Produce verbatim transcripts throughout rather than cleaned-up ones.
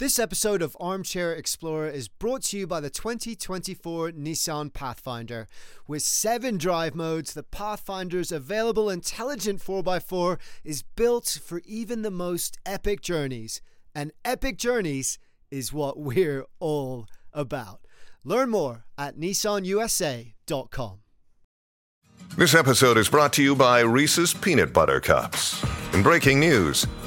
This episode of Armchair Explorer is brought to you by the twenty twenty-four Nissan Pathfinder. With seven drive modes, the Pathfinder's available intelligent four by four is built for even the most epic journeys. And epic journeys is what we're all about. Learn more at nissan u s a dot com. This episode is brought to you by Reese's Peanut Butter Cups. In breaking news,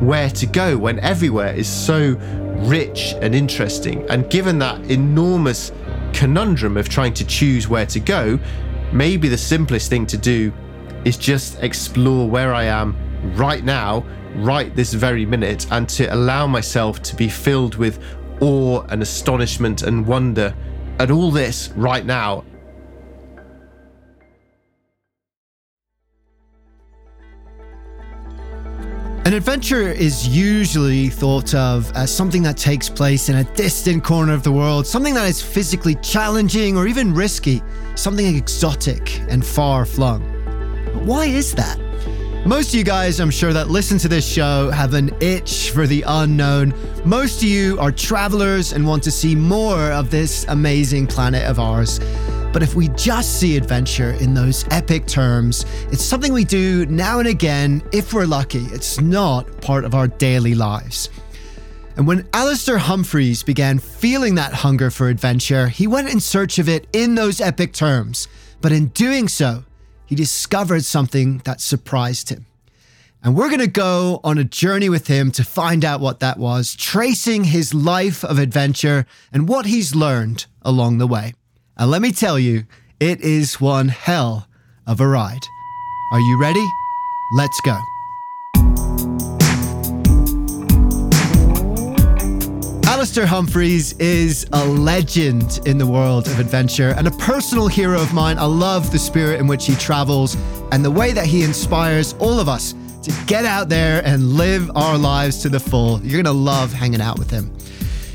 where to go when everywhere is so rich and interesting? And given that enormous conundrum of trying to choose where to go, maybe the simplest thing to do is just explore where I am right now, right this very minute, and to allow myself to be filled with awe and astonishment and wonder at all this right now. An adventure is usually thought of as something that takes place in a distant corner of the world, something that is physically challenging or even risky, something exotic and far-flung. But why is that? Most of you guys, I'm sure, that listen to this show have an itch for the unknown. Most of you are travelers and want to see more of this amazing planet of ours. But if we just see adventure in those epic terms, it's something we do now and again, if we're lucky. It's not part of our daily lives. And when Alistair Humphreys began feeling that hunger for adventure, he went in search of it in those epic terms. But in doing so, he discovered something that surprised him. And we're going to go on a journey with him to find out what that was, tracing his life of adventure and what he's learned along the way. And let me tell you, it is one hell of a ride. Are you ready? Let's go. Alistair Humphreys is a legend in the world of adventure and a personal hero of mine. I love the spirit in which he travels and the way that he inspires all of us to get out there and live our lives to the full. You're going to love hanging out with him.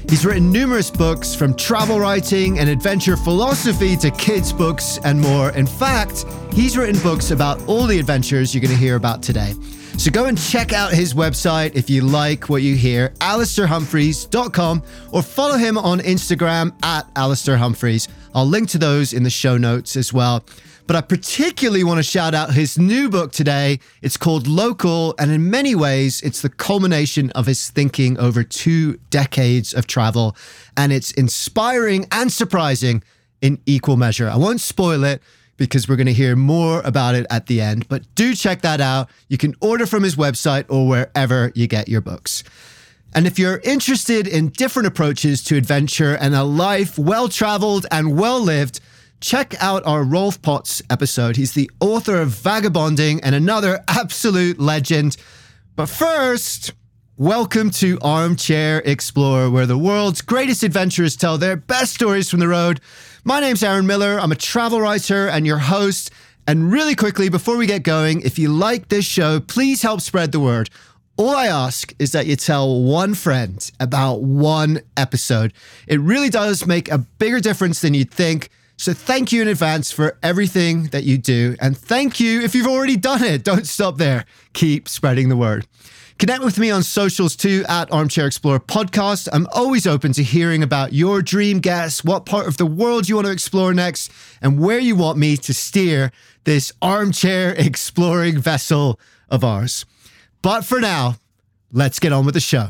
He's written numerous books, from travel writing and adventure philosophy to kids' books and more. In fact, he's written books about all the adventures you're going to hear about today. So go and check out his website if you like what you hear, Alastair Humphreys dot com, or follow him on Instagram at Alistair Humphreys. I'll link to those in the show notes as well. But I particularly want to shout out his new book today. It's called Local, and in many ways, it's the culmination of his thinking over two decades of travel. And it's inspiring and surprising in equal measure. I won't spoil it because we're going to hear more about it at the end, but do check that out. You can order from his website or wherever you get your books. And if you're interested in different approaches to adventure and a life well-traveled and well-lived, check out our Rolf Potts episode. He's the author of Vagabonding and another absolute legend. But first, welcome to Armchair Explorer, where the world's greatest adventurers tell their best stories from the road. My name's Aaron Miller. I'm a travel writer and your host. And really quickly, before we get going, if you like this show, please help spread the word. All I ask is that you tell one friend about one episode. It really does make a bigger difference than you'd think. So thank you in advance for everything that you do. And thank you if you've already done it. Don't stop there. Keep spreading the word. Connect with me on socials too, at Armchair Explorer Podcast. I'm always open to hearing about your dream guests, what part of the world you want to explore next, and where you want me to steer this armchair exploring vessel of ours. But for now, let's get on with the show.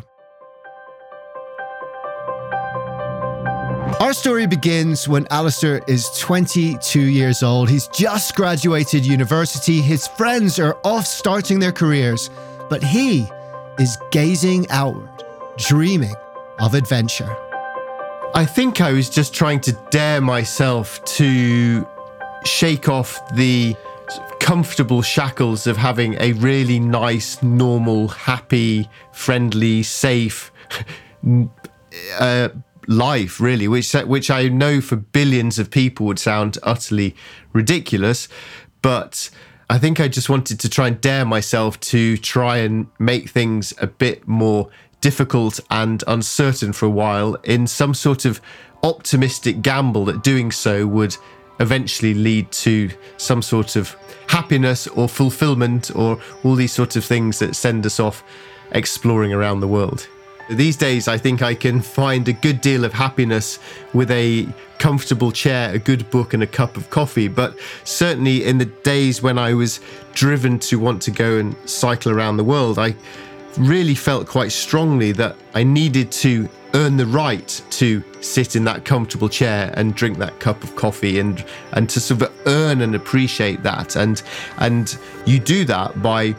Our story begins when Alistair is twenty-two years old. He's just graduated university. His friends are off starting their careers, but he is gazing outward, dreaming of adventure. I think I was just trying to dare myself to shake off the comfortable shackles of having a really nice, normal, happy, friendly, safe, uh, life, really, which which I know for billions of people would sound utterly ridiculous, but I think I just wanted to try and dare myself to try and make things a bit more difficult and uncertain for a while in some sort of optimistic gamble that doing so would eventually lead to some sort of happiness or fulfillment or all these sorts of things that send us off exploring around the world. These days, I think I can find a good deal of happiness with a comfortable chair, a good book, and a cup of coffee. But certainly in the days when I was driven to want to go and cycle around the world, I really felt quite strongly that I needed to earn the right to sit in that comfortable chair and drink that cup of coffee and and to sort of earn and appreciate that. And and you do that by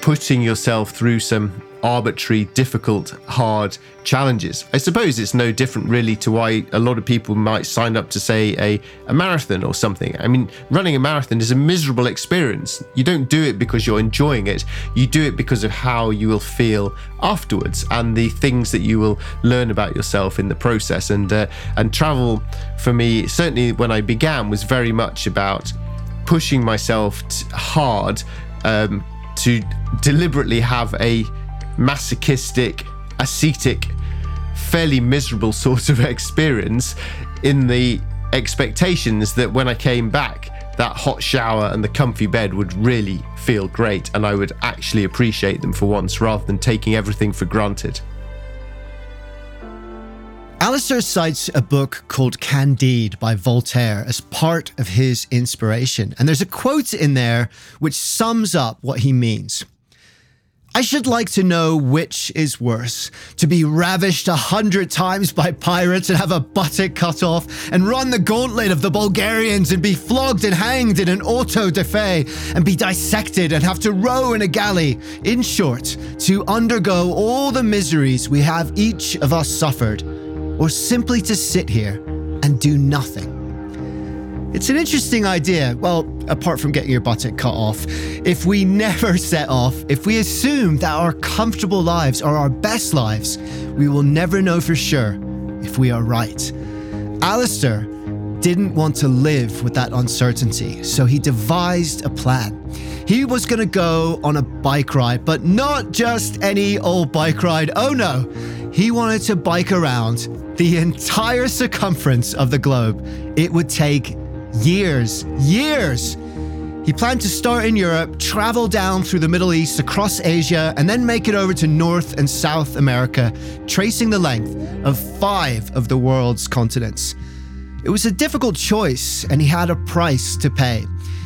putting yourself through some arbitrary, difficult, hard challenges. I suppose it's no different really to why a lot of people might sign up to, say, a, a marathon or something. I mean, running a marathon is a miserable experience. You don't do it because you're enjoying it. You do it because of how you will feel afterwards and the things that you will learn about yourself in the process. And uh, and travel, for me, certainly when I began, was very much about pushing myself t- hard um, to deliberately have a masochistic, ascetic, fairly miserable sort of experience, in the expectations that when I came back, that hot shower and the comfy bed would really feel great and I would actually appreciate them for once rather than taking everything for granted. Alistair cites a book called Candide by Voltaire as part of his inspiration, and there's a quote in there which sums up what he means. "I should like to know which is worse, to be ravished a hundred times by pirates and have a buttock cut off and run the gauntlet of the Bulgarians and be flogged and hanged in an auto-da-fe and be dissected and have to row in a galley. In short, to undergo all the miseries we have each of us suffered, or simply to sit here and do nothing." It's an interesting idea. Well, apart from getting your buttock cut off, if we never set off, if we assume that our comfortable lives are our best lives, we will never know for sure if we are right. Alistair didn't want to live with that uncertainty, so he devised a plan. He was going to go on a bike ride, but not just any old bike ride. Oh no, he wanted to bike around the entire circumference of the globe. It would take Years, years. He planned to start in Europe, travel down through the Middle East, across Asia, and then make it over to North and South America, tracing the length of five of the world's continents. It was a difficult choice, and he had a price to pay.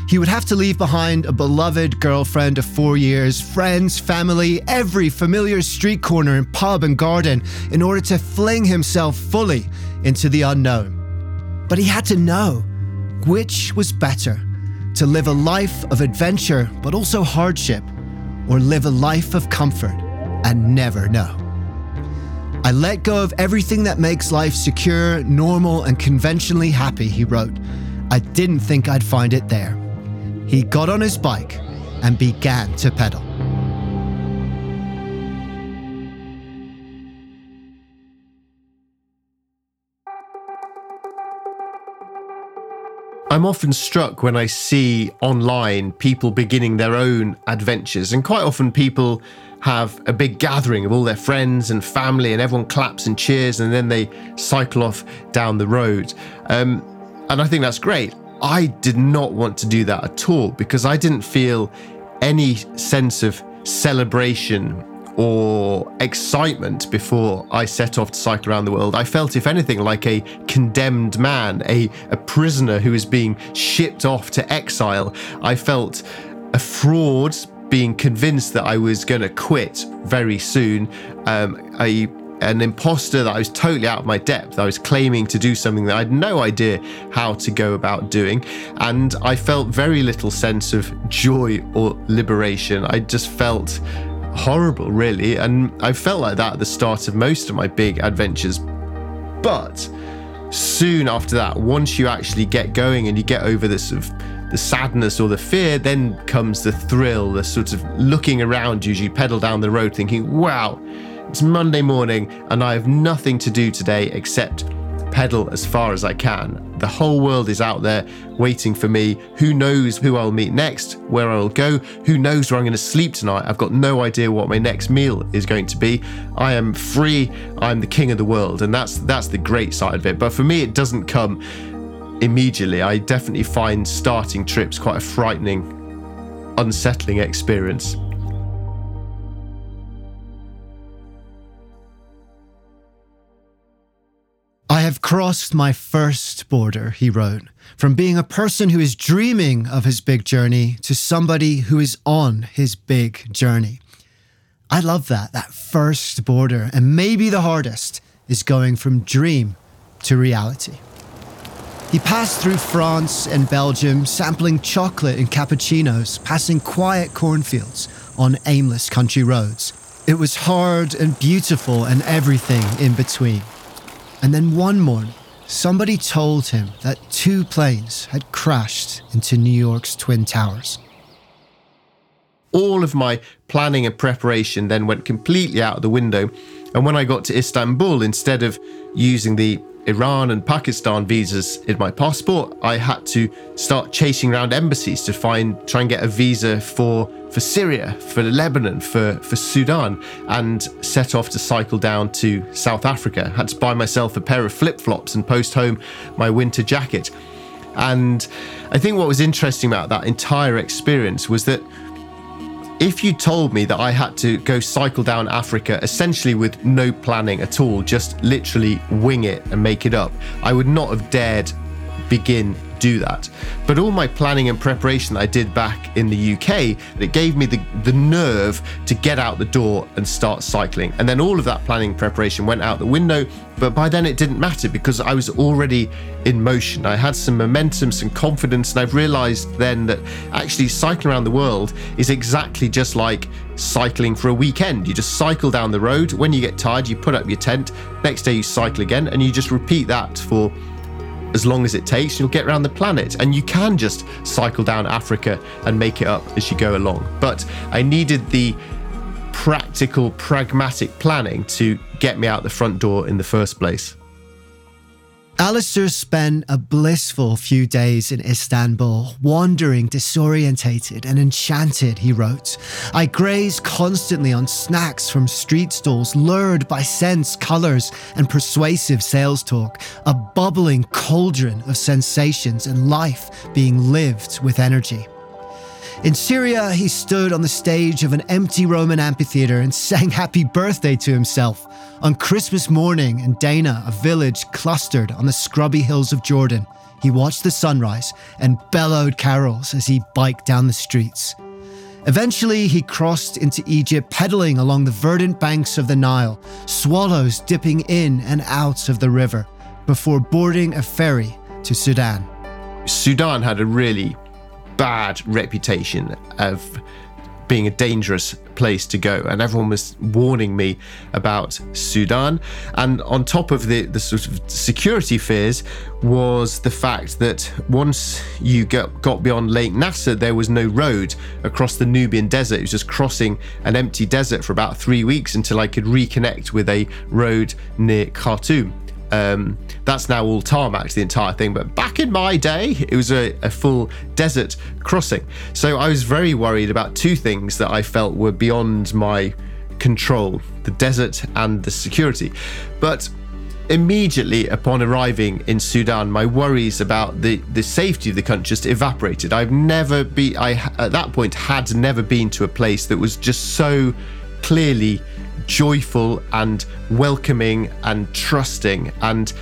He would have to leave behind a beloved girlfriend of four years, friends, family, every familiar street corner and pub and garden in order to fling himself fully into the unknown. But he had to know which was better, to live a life of adventure but also hardship, or live a life of comfort and never know. "I let go of everything that makes life secure, normal, and conventionally happy," he wrote. "I didn't think I'd find it there." He got on his bike and began to pedal. I'm often struck when I see online people beginning their own adventures, and quite often people have a big gathering of all their friends and family and everyone claps and cheers and then they cycle off down the road. Um, and I think that's great. I did not want to do that at all because I didn't feel any sense of celebration or excitement before I set off to cycle around the world. I felt, if anything, like a condemned man, a, a prisoner who is being shipped off to exile. I felt a fraud, being convinced that I was going to quit very soon, um, a, an imposter, that I was totally out of my depth. I was claiming to do something that I had no idea how to go about doing, and I felt very little sense of joy or liberation. I just felt horrible, really, and I felt like that at the start of most of my big adventures. But soon after that, once you actually get going and you get over this sort of the sadness or the fear, then comes the thrill, the sort of looking around you as you pedal down the road thinking, wow, It's Monday morning and I have nothing to do today except pedal as far as I can. The whole world is out there waiting for me. Who knows who I'll meet next, where I'll go, who knows where I'm going to sleep tonight. I've got no idea what my next meal is going to be. I am free. I'm the king of the world, and that's that's the great side of it. But for me, it doesn't come immediately. I definitely find starting trips quite a frightening, unsettling experience. I have crossed my first border, he wrote, from being a person who is dreaming of his big journey to somebody who is on his big journey. I love that, that first border. And maybe the hardest is going from dream to reality. He passed through France and Belgium, sampling chocolate and cappuccinos, passing quiet cornfields on aimless country roads. It was hard and beautiful and everything in between. And then one morning, somebody told him that two planes had crashed into New York's Twin Towers. All of my planning and preparation then went completely out of the window. And when I got to Istanbul, instead of using the Iran and Pakistan visas in my passport, I had to start chasing around embassies to find, try and get a visa for, for Syria, for Lebanon, for, for Sudan, and set off to cycle down to South Africa. I had to buy myself a pair of flip-flops and post home my winter jacket. And I think what was interesting about that entire experience was that if you told me that I had to go cycle down Africa essentially with no planning at all, just literally wing it and make it up, I would not have dared begin do that. But all my planning and preparation that I did back in the U K, it gave me the, the nerve to get out the door and start cycling. And then all of that planning and preparation went out the window, but by then it didn't matter because I was already in motion. I had some momentum, some confidence, and I've realized then that actually cycling around the world is exactly just like cycling for a weekend. You just cycle down the road. When you get tired, you put up your tent. Next day you cycle again, and you just repeat that for as long as it takes, you'll get around the planet. And you can just cycle down Africa and make it up as you go along. But I needed the practical, pragmatic planning to get me out the front door in the first place. Alistair spent a blissful few days in Istanbul, wandering, disorientated and enchanted, he wrote. I grazed constantly on snacks from street stalls, lured by scents, colours and persuasive sales talk, a bubbling cauldron of sensations and life being lived with energy. In Syria, he stood on the stage of an empty Roman amphitheatre and sang happy birthday to himself. On Christmas morning in Dana, a village clustered on the scrubby hills of Jordan, he watched the sunrise and bellowed carols as he biked down the streets. Eventually, he crossed into Egypt, pedaling along the verdant banks of the Nile, swallows dipping in and out of the river, before boarding a ferry to Sudan. Sudan had a really bad reputation of being a dangerous place to go, and everyone was warning me about Sudan. And on top of the, the sort of security fears was the fact that once you got, got beyond Lake Nasser, there was no road across the Nubian desert. It was just crossing an empty desert for about three weeks until I could reconnect with a road near Khartoum. Um, that's now all tarmac, the entire thing. But back in my day, it was a, a full desert crossing. So I was very worried about two things that I felt were beyond my control, the desert and the security. But immediately upon arriving in Sudan, my worries about the, the safety of the country just evaporated. I've never been, I at that point had never been to a place that was just so clearly joyful and welcoming and trusting, and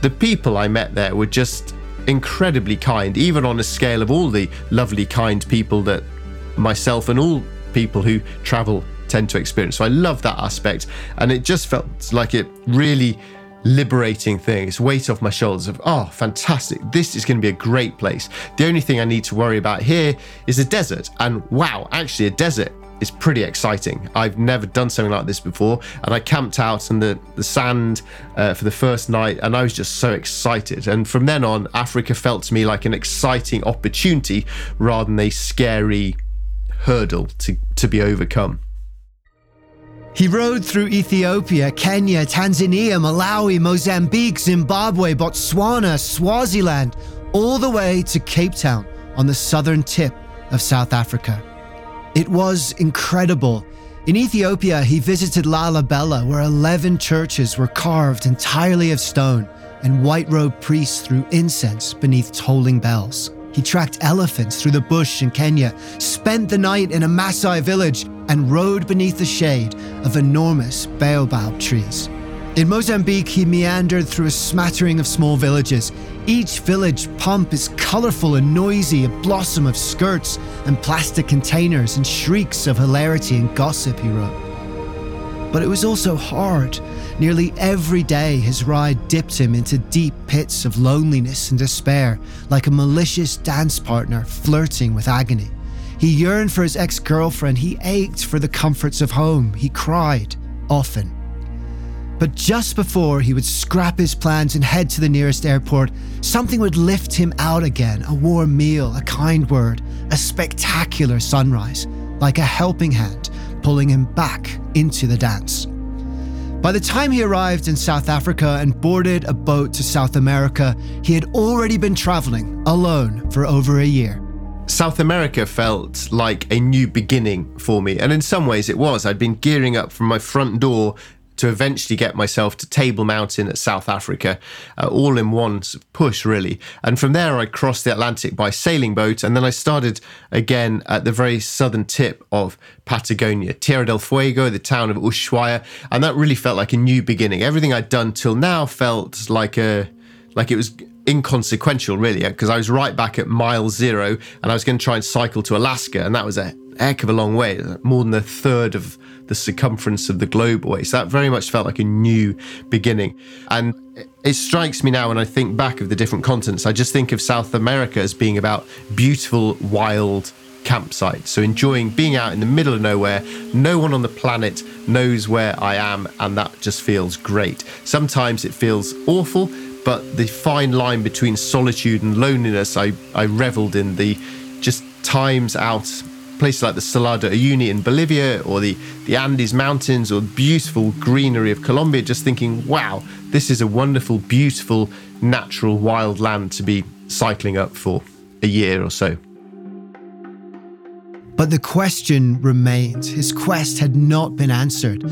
the people I met there were just incredibly kind, even on a scale of all the lovely kind people that myself and all people who travel tend to experience. So I love that aspect, and it just felt like it really liberating thing. It's weight off my shoulders of, oh, fantastic, this is going to be a great place. The only thing I need to worry about here is a desert, and wow, actually a desert, it's pretty exciting. I've never done something like this before, and I camped out in the, the sand uh, for the first night, and I was just so excited. And from then on, Africa felt to me like an exciting opportunity rather than a scary hurdle to, to be overcome. He rode through Ethiopia, Kenya, Tanzania, Malawi, Mozambique, Zimbabwe, Botswana, Swaziland, all the way to Cape Town on the southern tip of South Africa. It was incredible. In Ethiopia, he visited Lalibela, where eleven churches were carved entirely of stone and white-robed priests threw incense beneath tolling bells. He tracked elephants through the bush in Kenya, spent the night in a Maasai village, and rode beneath the shade of enormous baobab trees. In Mozambique, he meandered through a smattering of small villages. Each village pump is colorful and noisy, a blossom of skirts and plastic containers and shrieks of hilarity and gossip, he wrote. But it was also hard. Nearly every day, his ride dipped him into deep pits of loneliness and despair, like a malicious dance partner flirting with agony. He yearned for his ex-girlfriend. He ached for the comforts of home. He cried, often. But just before he would scrap his plans and head to the nearest airport, something would lift him out again, a warm meal, a kind word, a spectacular sunrise, like a helping hand pulling him back into the dance. By the time he arrived in South Africa and boarded a boat to South America, he had already been traveling alone for over a year. South America felt like a new beginning for me, and in some ways it was. I'd been gearing up from my front door to eventually get myself to Table Mountain at South Africa, uh, all in one push, really. And from there, I crossed the Atlantic by sailing boat, and then I started again at the very southern tip of Patagonia, Tierra del Fuego, the town of Ushuaia, and that really felt like a new beginning. Everything I'd done till now felt like a, like it was inconsequential, really, because I was right back at mile zero, and I was going to try and cycle to Alaska, and that was a heck of a long way, more than a third of the circumference of the globe away. So that very much felt like a new beginning. And it strikes me now when I think back of the different continents, I just think of South America as being about beautiful, wild campsites. So enjoying being out in the middle of nowhere, no one on the planet knows where I am, and that just feels great. Sometimes it feels awful, but the fine line between solitude and loneliness, I, I reveled in the just times out. Places like the Salar de Uyuni in Bolivia or the, the Andes Mountains or beautiful greenery of Colombia, just thinking, wow, this is a wonderful, beautiful, natural, wild land to be cycling up for a year or so. But the question remained. His quest had not been answered.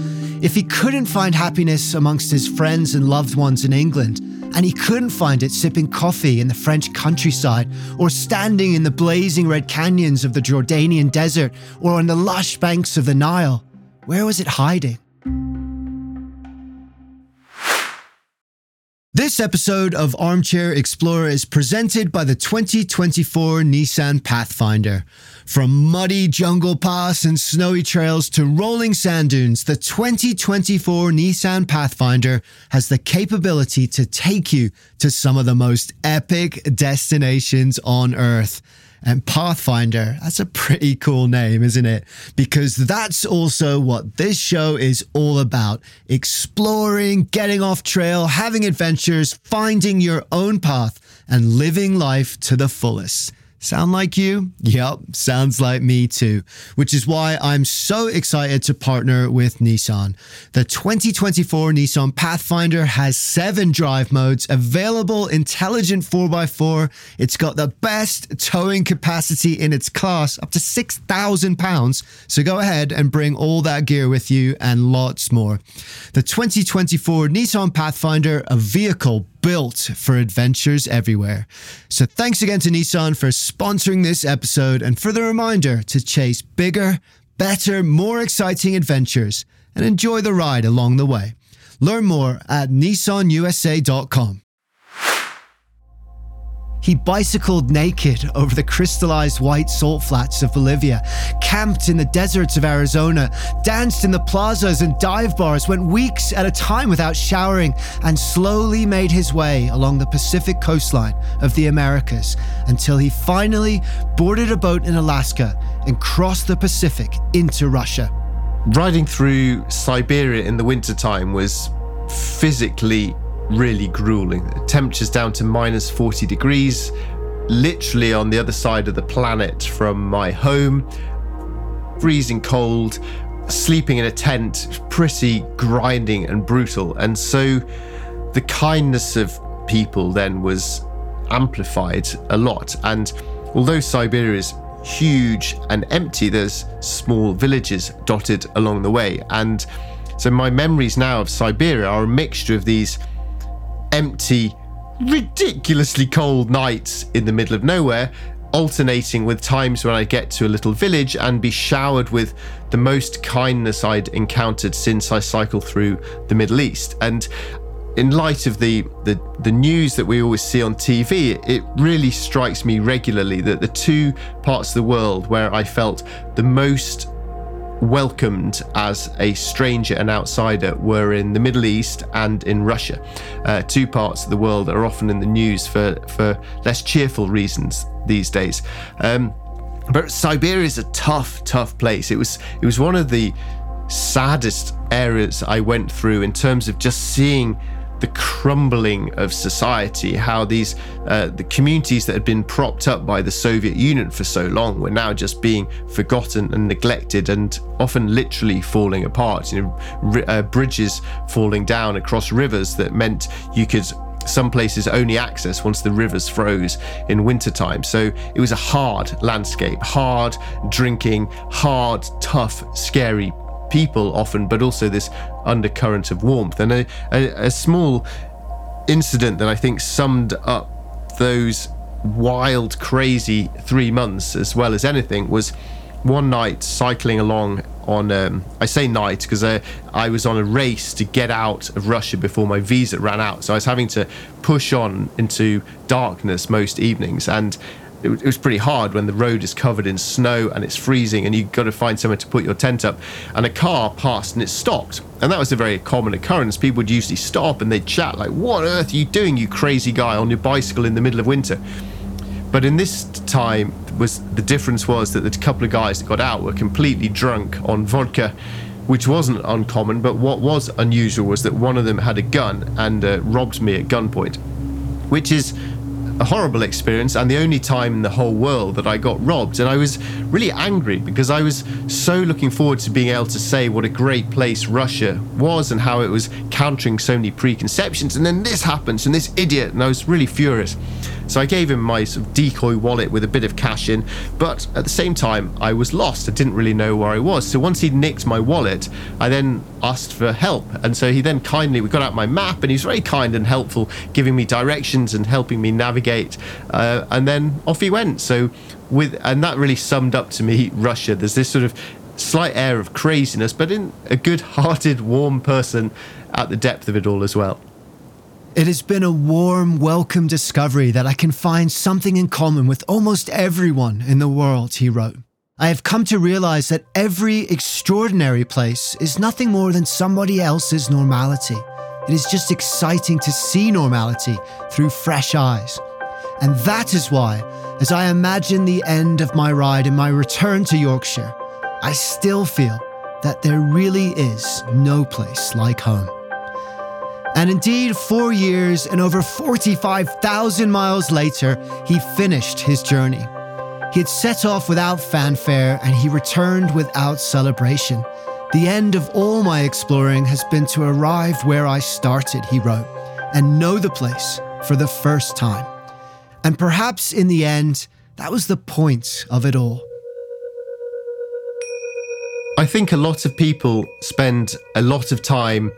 If he couldn't find happiness amongst his friends and loved ones in England, and he couldn't find it sipping coffee in the French countryside or standing in the blazing red canyons of the Jordanian desert or on the lush banks of the Nile, where was it hiding? This episode of Armchair Explorer is presented by the twenty twenty-four Nissan Pathfinder. From muddy jungle paths and snowy trails to rolling sand dunes, the twenty twenty-four Nissan Pathfinder has the capability to take you to some of the most epic destinations on Earth. And Pathfinder, that's a pretty cool name, isn't it? Because that's also what this show is all about. Exploring, getting off trail, having adventures, finding your own path, and living life to the fullest. Sound like you? Yep, sounds like me too. Which is why I'm so excited to partner with Nissan. The twenty twenty-four Nissan Pathfinder has seven drive modes, available intelligent four by four. It's got the best towing capacity in its class, up to six thousand pounds. So go ahead and bring all that gear with you and lots more. The twenty twenty-four Nissan Pathfinder, a vehicle built for adventures everywhere. So thanks again to Nissan for sponsoring this episode and for the reminder to chase bigger, better, more exciting adventures and enjoy the ride along the way. Learn more at nissan u s a dot com. He bicycled naked over the crystallized white salt flats of Bolivia, camped in the deserts of Arizona, danced in the plazas and dive bars, went weeks at a time without showering, and slowly made his way along the Pacific coastline of the Americas until he finally boarded a boat in Alaska and crossed the Pacific into Russia. Riding through Siberia in the wintertime was physically really grueling. Temperatures down to minus forty degrees, literally on the other side of the planet from my home, freezing cold, sleeping in a tent is pretty grinding and brutal. And so the kindness of people then was amplified a lot. And although Siberia is huge and empty, there's small villages dotted along the way. And so my memories now of Siberia are a mixture of these empty, ridiculously cold nights in the middle of nowhere, alternating with times when I get to a little village and be showered with the most kindness I'd encountered since I cycled through the Middle East. And in light of the, the, the news that we always see on T V, it really strikes me regularly that the two parts of the world where I felt the most welcomed as a stranger and outsider were in the Middle East and in Russia. Uh, two parts of the world that are often in the news for, for less cheerful reasons these days. Um, but Siberia is a tough, tough place. It was, it was one of the saddest areas I went through in terms of just seeing the crumbling of society, how these uh, the communities that had been propped up by the Soviet Union for so long were now just being forgotten and neglected, and often literally falling apart. You know, r- uh, bridges falling down across rivers that meant you could some places only access once the rivers froze in wintertime. So it was a hard landscape, hard drinking, hard, tough, scary people often, but also this undercurrent of warmth. And a, a, a small incident that I think summed up those wild, crazy three months as well as anything was one night cycling along on, um, I say night because I, I was on a race to get out of Russia before my visa ran out. So I was having to push on into darkness most evenings, and it was pretty hard when the road is covered in snow and it's freezing and you've got to find somewhere to put your tent up. And a car passed and it stopped. And that was a very common occurrence. People would usually stop and they'd chat like, "What on earth are you doing, you crazy guy on your bicycle in the middle of winter?" But in this time, was the difference was that the couple of guys that got out were completely drunk on vodka, which wasn't uncommon. But what was unusual was that one of them had a gun and uh, robbed me at gunpoint, which is a horrible experience, and the only time in the whole world that I got robbed. And I was really angry because I was so looking forward to being able to say what a great place Russia was and how it was countering so many preconceptions, and then this happens and this idiot, and I was really furious. So I gave him my sort of decoy wallet with a bit of cash in, but at the same time I was lost. I didn't really know where I was. So once he'd nicked my wallet, I then asked for help. And so he then kindly, we got out my map, and he was very kind and helpful, giving me directions and helping me navigate. Uh, and then off he went. So with, and that really summed up to me Russia. There's this sort of slight air of craziness, but in a good-hearted, warm person at the depth of it all as well. It has been a warm, welcome discovery that I can find something in common with almost everyone in the world, he wrote. I have come to realize that every extraordinary place is nothing more than somebody else's normality. It is just exciting to see normality through fresh eyes. And that is why, as I imagine the end of my ride and my return to Yorkshire, I still feel that there really is no place like home. And indeed, four years and over forty-five thousand miles later, he finished his journey. He had set off without fanfare, and he returned without celebration. The end of all my exploring has been to arrive where I started, he wrote, and know the place for the first time. And perhaps in the end, that was the point of it all. I think a lot of people spend a lot of time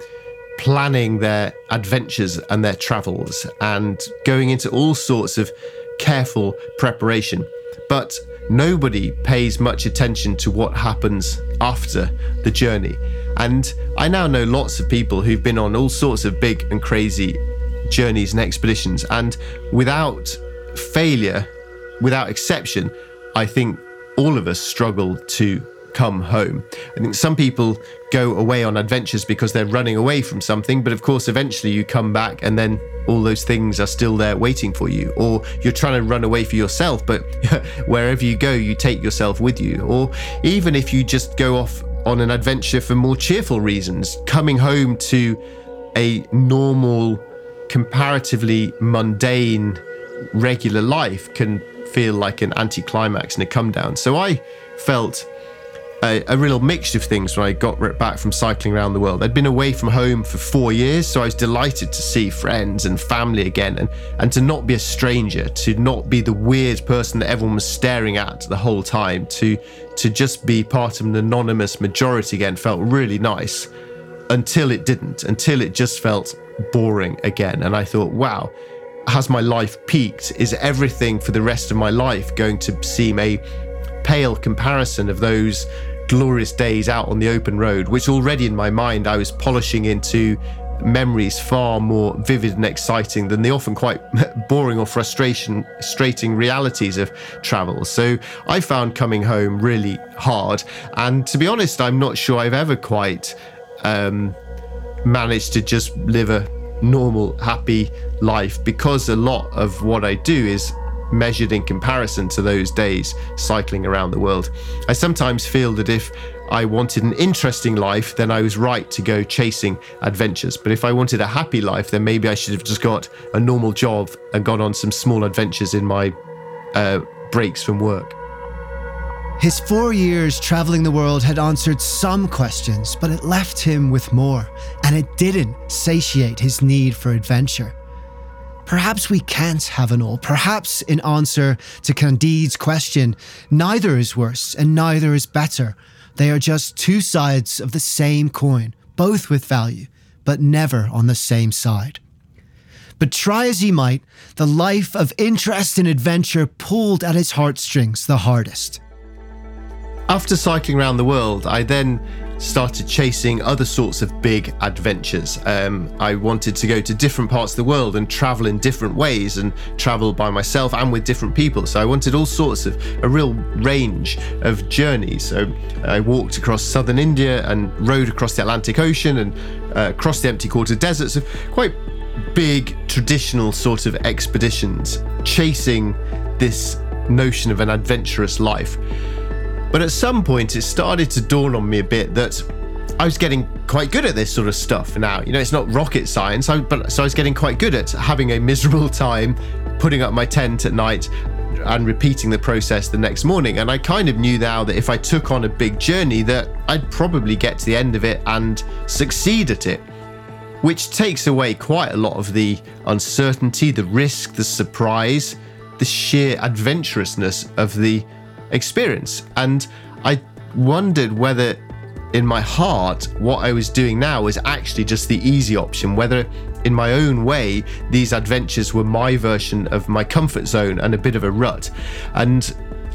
planning their adventures and their travels and going into all sorts of careful preparation. But nobody pays much attention to what happens after the journey. And I now know lots of people who've been on all sorts of big and crazy journeys and expeditions. And without failure, without exception, I think all of us struggle to come home. I think some people go away on adventures because they're running away from something, but of course eventually you come back and then all those things are still there waiting for you. Or you're trying to run away for yourself, but wherever you go you take yourself with you. Or even if you just go off on an adventure for more cheerful reasons, coming home to a normal, comparatively mundane, regular life can feel like an anticlimax and a come down. So I felt a, a real mixture of things when I got back from cycling around the world. I'd been away from home for four years, so I was delighted to see friends and family again, and, and to not be a stranger, to not be the weird person that everyone was staring at the whole time, to, to just be part of an anonymous majority again felt really nice, until it didn't, until it just felt boring again. And I thought, wow, has my life peaked? Is everything for the rest of my life going to seem a pale comparison of those glorious days out on the open road, which already in my mind I was polishing into memories far more vivid and exciting than the often quite boring or frustration, frustrating realities of travel. So I found coming home really hard. And to be honest, I'm not sure I've ever quite um, managed to just live a normal, happy life, because a lot of what I do is measured in comparison to those days cycling around the world. I sometimes feel that if I wanted an interesting life, then I was right to go chasing adventures. But if I wanted a happy life, then maybe I should have just got a normal job and gone on some small adventures in my uh, breaks from work. His four years traveling the world had answered some questions, but it left him with more, and it didn't satiate his need for adventure. Perhaps we can't have an all. Perhaps in answer to Candide's question, neither is worse and neither is better. They are just two sides of the same coin, both with value, but never on the same side. But try as he might, the life of interest and adventure pulled at his heartstrings the hardest. After cycling around the world, I then started chasing other sorts of big adventures. Um, I wanted to go to different parts of the world and travel in different ways and travel by myself and with different people. So I wanted all sorts of a real range of journeys. So I walked across southern India and rode across the Atlantic Ocean and uh, across the empty quarter deserts. So quite big traditional sort of expeditions, chasing this notion of an adventurous life. But at some point, it started to dawn on me a bit that I was getting quite good at this sort of stuff now. You know, it's not rocket science, but so I was getting quite good at having a miserable time, putting up my tent at night and repeating the process the next morning. And I kind of knew now that if I took on a big journey, that I'd probably get to the end of it and succeed at it, which takes away quite a lot of the uncertainty, the risk, the surprise, the sheer adventurousness of the experience. And I wondered whether in my heart what I was doing now was actually just the easy option, whether in my own way these adventures were my version of my comfort zone and a bit of a rut. And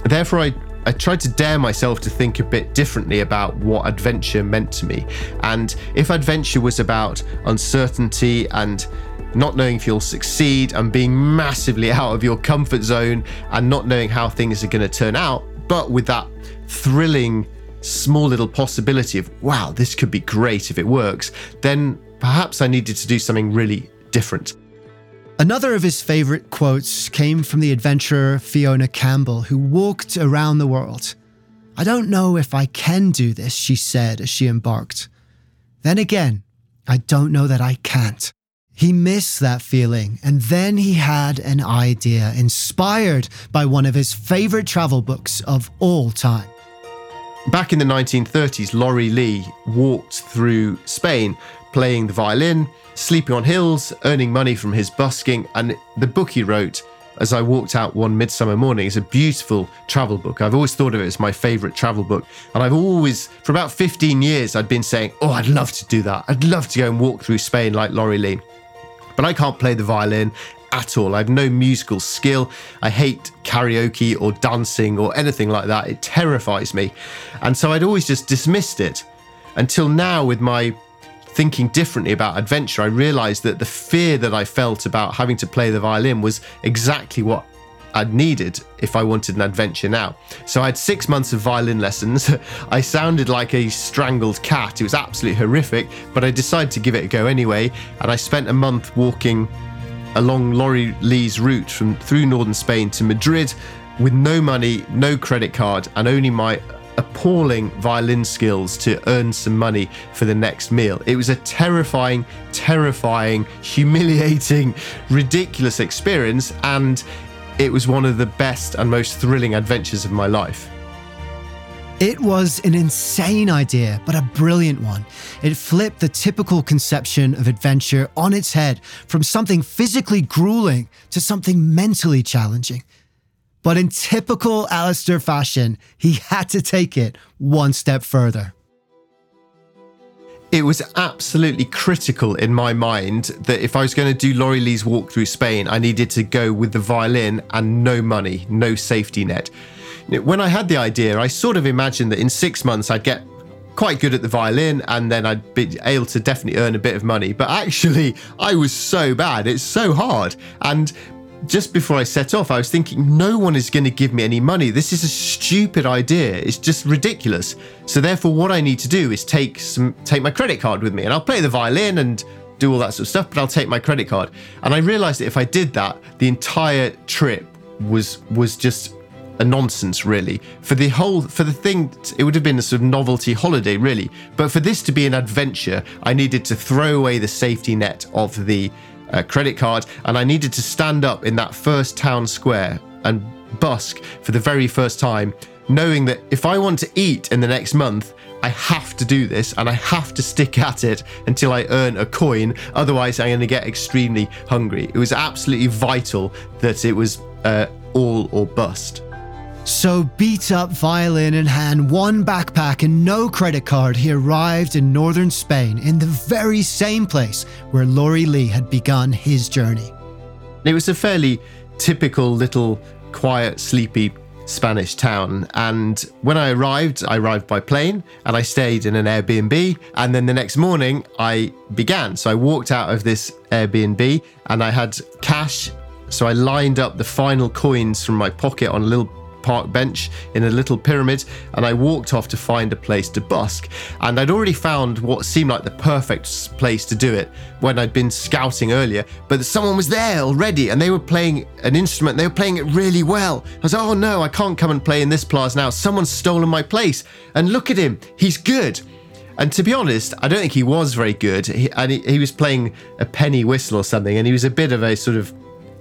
therefore I, I tried to dare myself to think a bit differently about what adventure meant to me. And if adventure was about uncertainty and not knowing if you'll succeed and being massively out of your comfort zone and not knowing how things are going to turn out, but with that thrilling small little possibility of, wow, this could be great if it works, then perhaps I needed to do something really different. Another of his favourite quotes came from the adventurer Fiona Campbell, who walked around the world. "I don't know if I can do this," she said as she embarked. "Then again, I don't know that I can't." He missed that feeling, and then he had an idea, inspired by one of his favourite travel books of all time. Back in the nineteen thirties, Laurie Lee walked through Spain, playing the violin, sleeping on hills, earning money from his busking, and the book he wrote, As I Walked Out One Midsummer Morning, is a beautiful travel book. I've always thought of it as my favourite travel book. And I've always, for about fifteen years, I'd been saying, oh, I'd love to do that. I'd love to go and walk through Spain like Laurie Lee. But I can't play the violin at all. I have no musical skill. I hate karaoke or dancing or anything like that. It terrifies me. And so I'd always just dismissed it. Until now, with my thinking differently about adventure, I realised that the fear that I felt about having to play the violin was exactly what I'd needed if I wanted an adventure now. So I had six months of violin lessons. I sounded like a strangled cat. It was absolutely horrific, but I decided to give it a go anyway. And I spent a month walking along Laurie Lee's route from through northern Spain to Madrid with no money, no credit card, and only my appalling violin skills to earn some money for the next meal. It was a terrifying, terrifying, humiliating, ridiculous experience, and it was one of the best and most thrilling adventures of my life. It was an insane idea, but a brilliant one. It flipped the typical conception of adventure on its head from something physically grueling to something mentally challenging. But in typical Alistair fashion, he had to take it one step further. It was absolutely critical in my mind that if I was going to do Laurie Lee's walk through Spain, I needed to go with the violin and no money, no safety net. When I had the idea, I sort of imagined that in six months I'd get quite good at the violin and then I'd be able to definitely earn a bit of money. But actually, I was so bad. It's so hard. And just before I set off, I was thinking, no one is going to give me any money. This is a stupid idea. It's just ridiculous. So therefore, what I need to do is take some, take my credit card with me, and I'll play the violin and do all that sort of stuff, but I'll take my credit card. And I realized that if I did that, the entire trip was was just a nonsense, really. For the whole, for the thing, it would have been a sort of novelty holiday, really. But for this to be an adventure, I needed to throw away the safety net of the A credit card, and I needed to stand up in that first town square and busk for the very first time, knowing that if I want to eat in the next month, I have to do this and I have to stick at it until I earn a coin, otherwise I'm going to get extremely hungry. It was absolutely vital that it was uh, all or bust. So beat up, violin in hand, one backpack and no credit card, he arrived in northern Spain in the very same place where Laurie Lee had begun his journey. It was a fairly typical little quiet, sleepy Spanish town. And when I arrived, I arrived by plane and I stayed in an Airbnb. And then the next morning I began. So I walked out of this Airbnb and I had cash. So I lined up the final coins from my pocket on a little park bench in a little pyramid, and I walked off to find a place to busk. And I'd already found what seemed like the perfect place to do it when I'd been scouting earlier, but someone was there already and they were playing an instrument. They were playing it really well. I was like, oh no, I can't come and play in this plaza now. Someone's stolen my place. And look at him, he's good. And to be honest, I don't think he was very good. He, and he, he was playing a penny whistle or something, and he was a bit of a sort of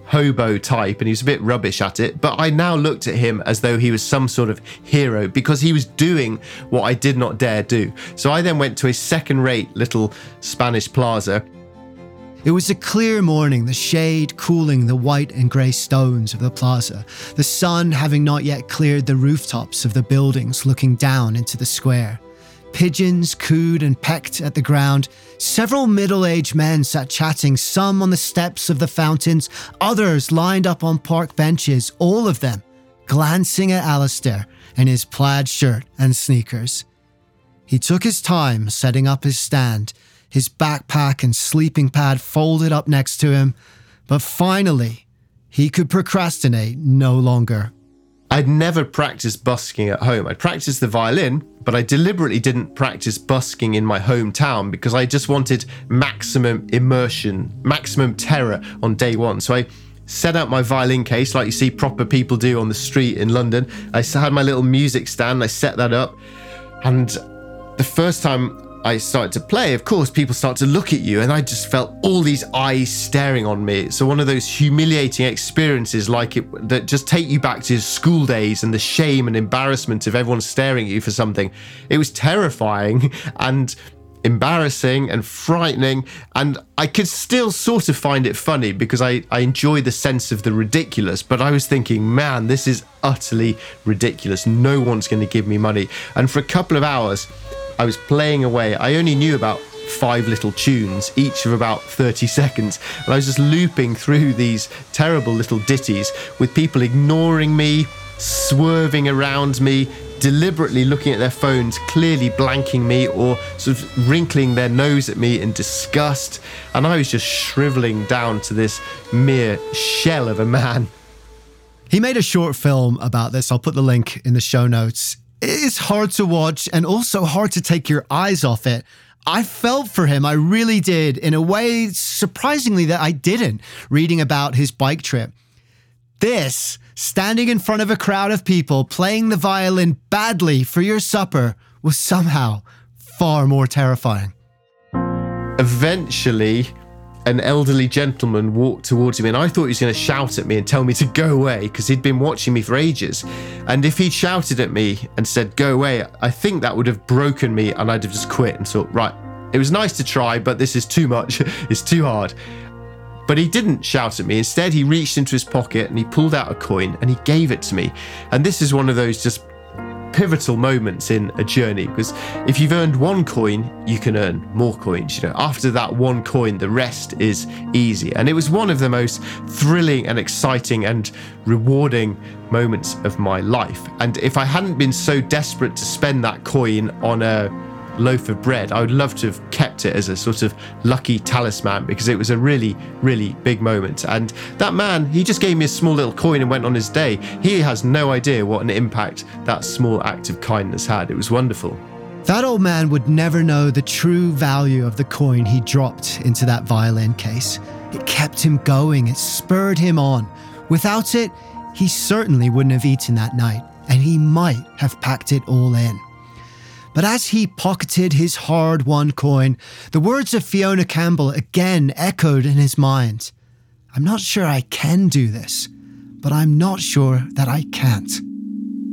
hobo type, and he was a bit rubbish at it, but I now looked at him as though he was some sort of hero because he was doing what I did not dare do. So I then went to a second-rate little Spanish plaza. It was a clear morning, the shade cooling the white and grey stones of the plaza, the sun having not yet cleared the rooftops of the buildings looking down into the square. Pigeons cooed and pecked at the ground. Several middle-aged men sat chatting, some on the steps of the fountains, others lined up on park benches, all of them glancing at Alistair in his plaid shirt and sneakers. He took his time setting up his stand, his backpack and sleeping pad folded up next to him, but finally he could procrastinate no longer. I'd never practiced busking at home. I practiced the violin, but I deliberately didn't practice busking in my hometown because I just wanted maximum immersion, maximum terror on day one. So I set out my violin case like you see proper people do on the street in London. I had my little music stand, I set that up. And the first time I started to play, of course, people start to look at you, and I just felt all these eyes staring on me. So one of those humiliating experiences like it that just take you back to your school days and the shame and embarrassment of everyone staring at you for something. It was terrifying and embarrassing and frightening, and I could still sort of find it funny because I, I enjoy the sense of the ridiculous, but I was thinking, man, this is utterly ridiculous. No one's going to give me money. And for a couple of hours, I was playing away. I only knew about five little tunes, each of about thirty seconds. And I was just looping through these terrible little ditties with people ignoring me, swerving around me, deliberately looking at their phones, clearly blanking me or sort of wrinkling their nose at me in disgust. And I was just shriveling down to this mere shell of a man. He made a short film about this. I'll put the link in the show notes. It's hard to watch and also hard to take your eyes off it. I felt for him, I really did, in a way, surprisingly, that I didn't, reading about his bike trip. This, standing in front of a crowd of people, playing the violin badly for your supper, was somehow far more terrifying. Eventually, an elderly gentleman walked towards me, and I thought he was going to shout at me and tell me to go away because he'd been watching me for ages. And if he'd shouted at me and said, go away, I think that would have broken me and I'd have just quit and thought, right, it was nice to try, but this is too much. It's too hard. But he didn't shout at me. Instead, he reached into his pocket and he pulled out a coin and he gave it to me. And this is one of those just pivotal moments in a journey, because if you've earned one coin, you can earn more coins. You know, after that one coin, the rest is easy. And it was one of the most thrilling and exciting and rewarding moments of my life. And if I hadn't been so desperate to spend that coin on a loaf of bread, I would love to have kept it as a sort of lucky talisman, because it was a really, really big moment. And that man, he just gave me a small little coin and went on his day. He has no idea what an impact that small act of kindness had. It was wonderful. That old man would never know the true value of the coin he dropped into that violin case. It kept him going. It spurred him on. Without it, he certainly wouldn't have eaten that night, and he might have packed it all in. But as he pocketed his hard-won coin, the words of Fiona Campbell again echoed in his mind. I'm not sure I can do this, but I'm not sure that I can't.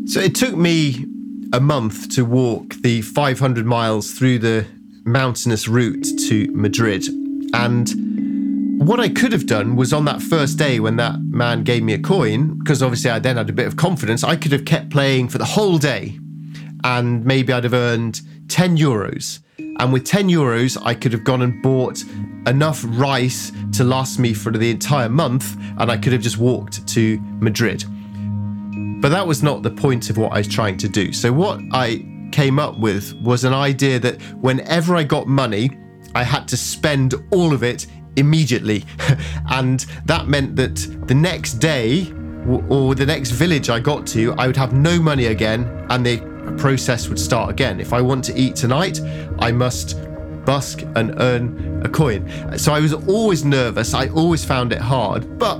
So it took me a month to walk the five hundred miles through the mountainous route to Madrid. And what I could have done was, on that first day when that man gave me a coin, because obviously I then had a bit of confidence, I could have kept playing for the whole day. And maybe I'd have earned ten euros. And with ten euros, I could have gone and bought enough rice to last me for the entire month, and I could have just walked to Madrid. But that was not the point of what I was trying to do. So what I came up with was an idea that whenever I got money, I had to spend all of it immediately. And that meant that the next day or the next village I got to, I would have no money again, and they process would start again. If I want to eat tonight, I must busk and earn a coin. So I was always nervous. I always found it hard, but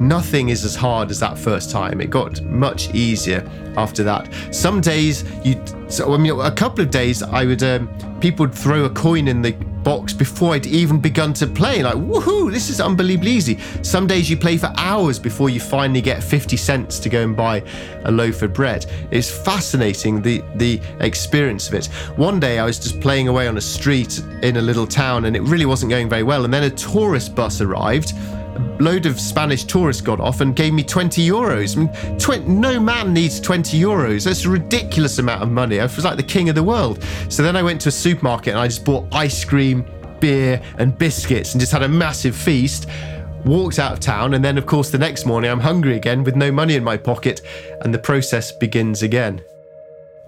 nothing is as hard as that first time. It got much easier after that. Some days, you, so I mean, a couple of days, I would, um, people would throw a coin in the box before I'd even begun to play. Like, woohoo, this is unbelievably easy. Some days you play for hours before you finally get fifty cents to go and buy a loaf of bread. It's fascinating, the, the experience of it. One day I was just playing away on a street in a little town and it really wasn't going very well. And then a tourist bus arrived. A load of Spanish tourists got off and gave me twenty euros. I mean, tw- no man needs twenty euros. That's a ridiculous amount of money. I was like the king of the world. So then I went to a supermarket and I just bought ice cream, beer and biscuits and just had a massive feast, walked out of town. And then, of course, the next morning I'm hungry again with no money in my pocket, and the process begins again.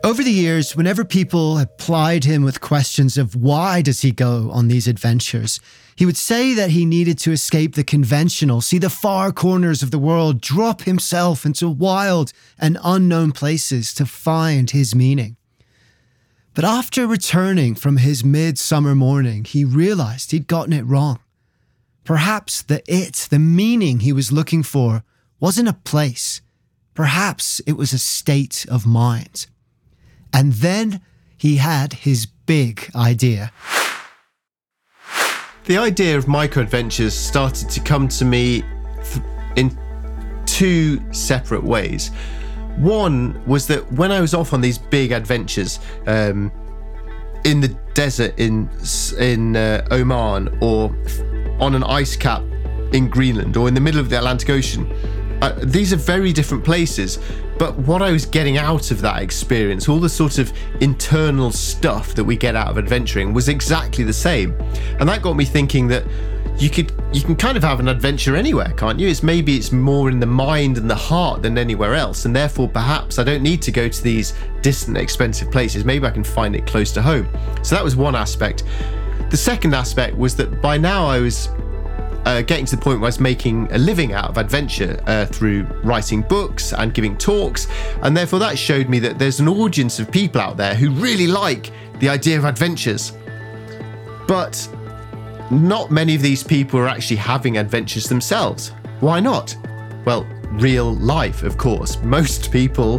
Over the years, whenever people had plied him with questions of why does he go on these adventures, he would say that he needed to escape the conventional, see the far corners of the world, drop himself into wild and unknown places to find his meaning. But after returning from his midsummer morning, he realized he'd gotten it wrong. Perhaps the it, the meaning he was looking for, wasn't a place. Perhaps it was a state of mind. And then he had his big idea. The idea of micro-adventures started to come to me th- in two separate ways. One was that when I was off on these big adventures um, in the desert in, in uh, Oman, or on an ice cap in Greenland, or in the middle of the Atlantic Ocean, Uh, these are very different places, but what I was getting out of that experience, all the sort of internal stuff that we get out of adventuring, was exactly the same. And that got me thinking that you could, you can kind of have an adventure anywhere, can't you? It's maybe it's more in the mind and the heart than anywhere else, and therefore perhaps I don't need to go to these distant, expensive places. Maybe I can find it close to home. So that was one aspect. The second aspect was that by now I was Uh, getting to the point where I was making a living out of adventure uh, through writing books and giving talks, and therefore that showed me that there's an audience of people out there who really like the idea of adventures. But not many of these people are actually having adventures themselves. Why not? Well, real life, of course. Most people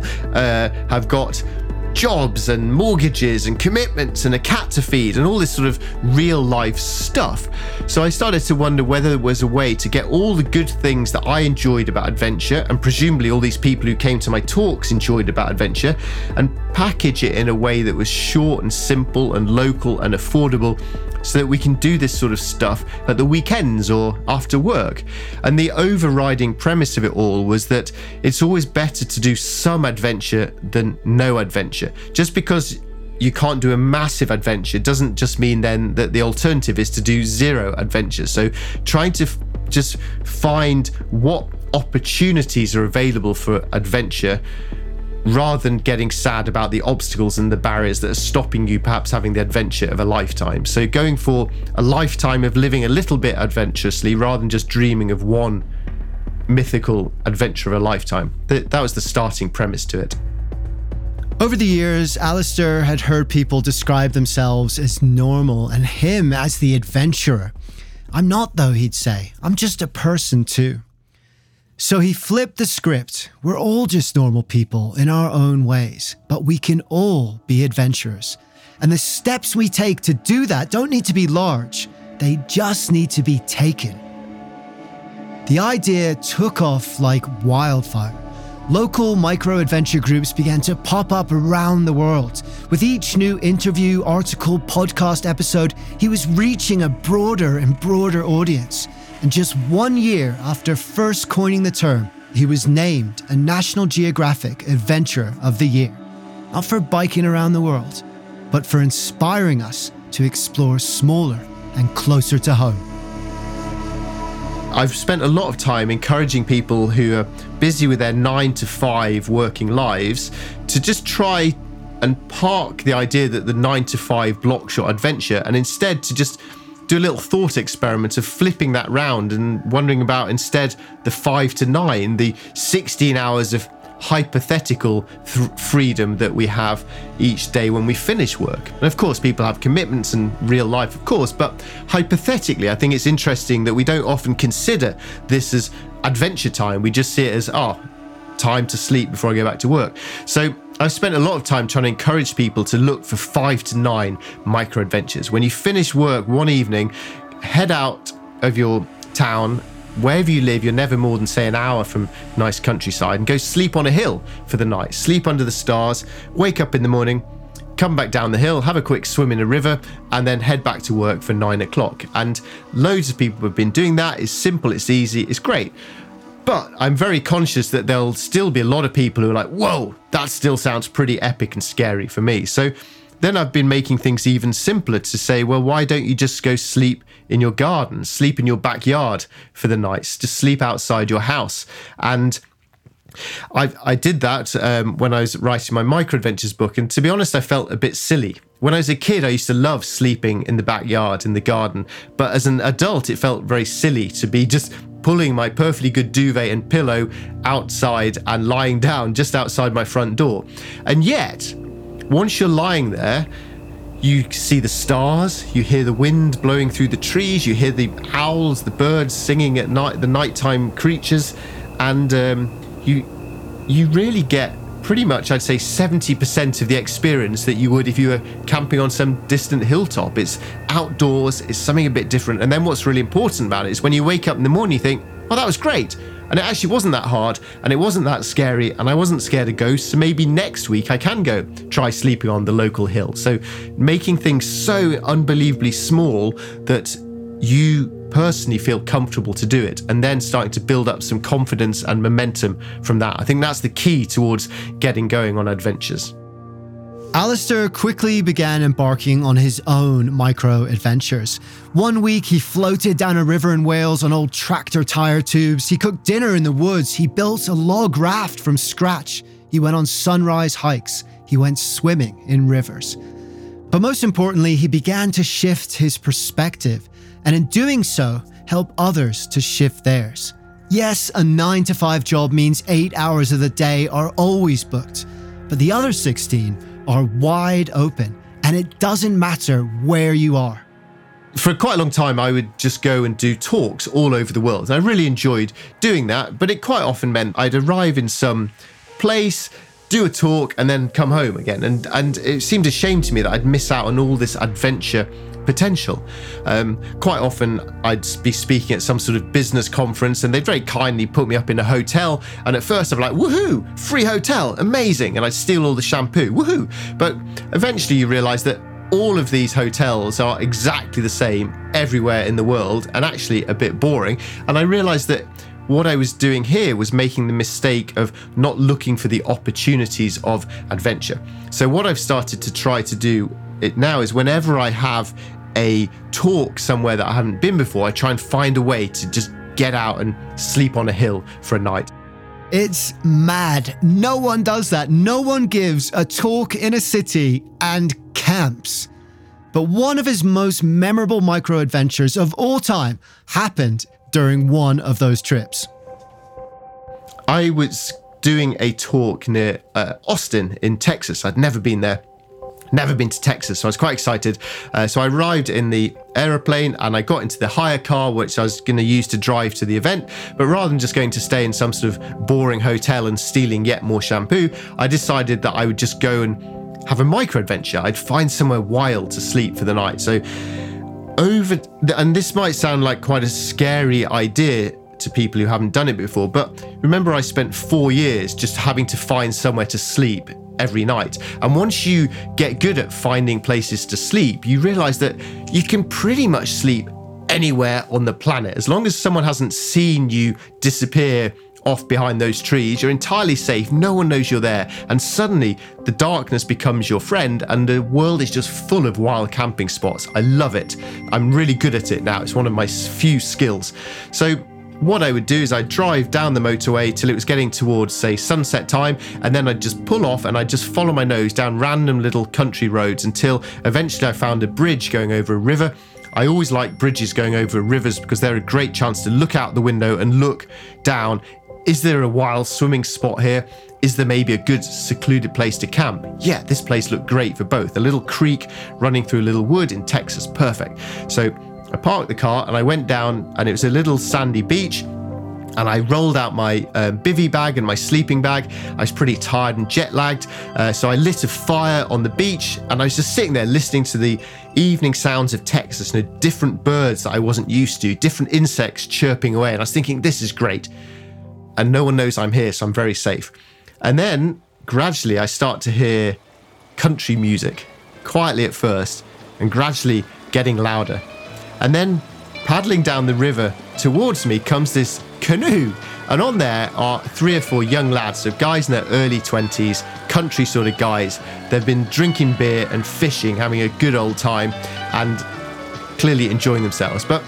uh, have got jobs and mortgages and commitments and a cat to feed and all this sort of real life stuff. So I started to wonder whether there was a way to get all the good things that I enjoyed about adventure, and presumably all these people who came to my talks enjoyed about adventure, and package it in a way that was short and simple and local and affordable, so that we can do this sort of stuff at the weekends or after work. And the overriding premise of it all was that it's always better to do some adventure than no adventure. Just because you can't do a massive adventure doesn't just mean then that the alternative is to do zero adventure. So trying to f- just find what opportunities are available for adventure, rather than getting sad about the obstacles and the barriers that are stopping you perhaps having the adventure of a lifetime. So going for a lifetime of living a little bit adventurously, rather than just dreaming of one mythical adventure of a lifetime. That, that was the starting premise to it. Over the years, Alistair had heard people describe themselves as normal and him as the adventurer. I'm not, though, he'd say. I'm just a person too. So he flipped the script. We're all just normal people in our own ways, but we can all be adventurers. And the steps we take to do that don't need to be large. They just need to be taken. The idea took off like wildfire. Local micro-adventure groups began to pop up around the world. With each new interview, article, podcast episode, he was reaching a broader and broader audience. And just one year after first coining the term, he was named a National Geographic Adventurer of the Year. Not for biking around the world, but for inspiring us to explore smaller and closer to home. I've spent a lot of time encouraging people who are busy with their nine to five working lives to just try and park the idea that the nine to five blocks your adventure, and instead to just do a little thought experiment of flipping that round and wondering about instead the five to nine, the sixteen hours of hypothetical th- freedom that we have each day when we finish work. And of course, people have commitments in real life, of course, but hypothetically, I think it's interesting that we don't often consider this as adventure time. We just see it as, oh, time to sleep before I go back to work. So I've spent a lot of time trying to encourage people to look for five to nine micro adventures. When you finish work one evening, head out of your town, wherever you live, you're never more than, say, an hour from nice countryside, and go sleep on a hill for the night, sleep under the stars, wake up in the morning, come back down the hill, have a quick swim in a river, and then head back to work for nine o'clock. And loads of people have been doing that. It's simple, it's easy, it's great. But I'm very conscious that there'll still be a lot of people who are like, whoa, that still sounds pretty epic and scary for me. So then I've been making things even simpler to say, well, why don't you just go sleep in your garden, sleep in your backyard for the nights, just sleep outside your house. And I, I did that um, when I was writing my microadventures book. And to be honest, I felt a bit silly. When I was a kid, I used to love sleeping in the backyard, in the garden. But as an adult, it felt very silly to be just pulling my perfectly good duvet and pillow outside and lying down just outside my front door. And yet, once you're lying there, you see the stars, you hear the wind blowing through the trees, you hear the owls, the birds singing at night, the nighttime creatures, and um, you you really get pretty much, I'd say, seventy percent of the experience that you would if you were camping on some distant hilltop. It's outdoors, it's something a bit different. And then what's really important about it is when you wake up in the morning, you think, oh, that was great. And it actually wasn't that hard, and it wasn't that scary, and I wasn't scared of ghosts, so maybe next week I can go try sleeping on the local hill. So making things so unbelievably small that you personally feel comfortable to do it, and then starting to build up some confidence and momentum from that. I think that's the key towards getting going on adventures. Alistair quickly began embarking on his own micro-adventures. One week, he floated down a river in Wales on old tractor tire tubes. He cooked dinner in the woods. He built a log raft from scratch. He went on sunrise hikes. He went swimming in rivers. But most importantly, he began to shift his perspective, and in doing so, help others to shift theirs. Yes, a nine to five job means eight hours of the day are always booked, but the other sixteen are wide open, and it doesn't matter where you are. For quite a long time, I would just go and do talks all over the world. I really enjoyed doing that, but it quite often meant I'd arrive in some place, do a talk and then come home again. And and it seemed a shame to me that I'd miss out on all this adventure potential. Um, quite often I'd be speaking at some sort of business conference and they'd very kindly put me up in a hotel, and at first I'm like, woohoo, free hotel, amazing, and I'd steal all the shampoo, woohoo. But eventually you realise that all of these hotels are exactly the same everywhere in the world, and actually a bit boring. And I realised that what I was doing here was making the mistake of not looking for the opportunities of adventure. So what I've started to try to do it now is whenever I have a talk somewhere that I haven't been before, I try and find a way to just get out and sleep on a hill for a night. It's mad. No one does that. No one gives a talk in a city and camps. But one of his most memorable micro-adventures of all time happened during one of those trips. I was doing a talk near uh, Austin in Texas. I'd never been there. Never been to Texas, so I was quite excited. Uh, so I arrived in the aeroplane and I got into the hire car, which I was going to use to drive to the event. But rather than just going to stay in some sort of boring hotel and stealing yet more shampoo, I decided that I would just go and have a micro-adventure. I'd find somewhere wild to sleep for the night. So over, and this might sound like quite a scary idea to people who haven't done it before, but remember I spent four years just having to find somewhere to sleep every night. And once you get good at finding places to sleep, you realize that you can pretty much sleep anywhere on the planet. As long as someone hasn't seen you disappear off behind those trees, you're entirely safe. No one knows you're there. And suddenly the darkness becomes your friend and the world is just full of wild camping spots. I love it. I'm really good at it now. It's one of my few skills. So what I would do is I'd drive down the motorway till it was getting towards, say, sunset time, and then I'd just pull off and I'd just follow my nose down random little country roads until eventually I found a bridge going over a river. I always like bridges going over rivers because they're a great chance to look out the window and look down. Is there a wild swimming spot here? Is there maybe a good secluded place to camp? Yeah, this place looked great for both. A little creek running through a little wood in Texas, perfect. So I parked the car and I went down, and it was a little sandy beach, and I rolled out my uh, bivvy bag and my sleeping bag. I was pretty tired and jet lagged, uh, so I lit a fire on the beach and I was just sitting there listening to the evening sounds of Texas and the different birds that I wasn't used to, different insects chirping away, and I was thinking, this is great. And no one knows I'm here, so I'm very safe. And then gradually I start to hear country music, quietly at first and gradually getting louder. And then paddling down the river towards me comes this canoe. And on there are three or four young lads, so guys in their early twenties, country sort of guys. They've been drinking beer and fishing, having a good old time and clearly enjoying themselves. But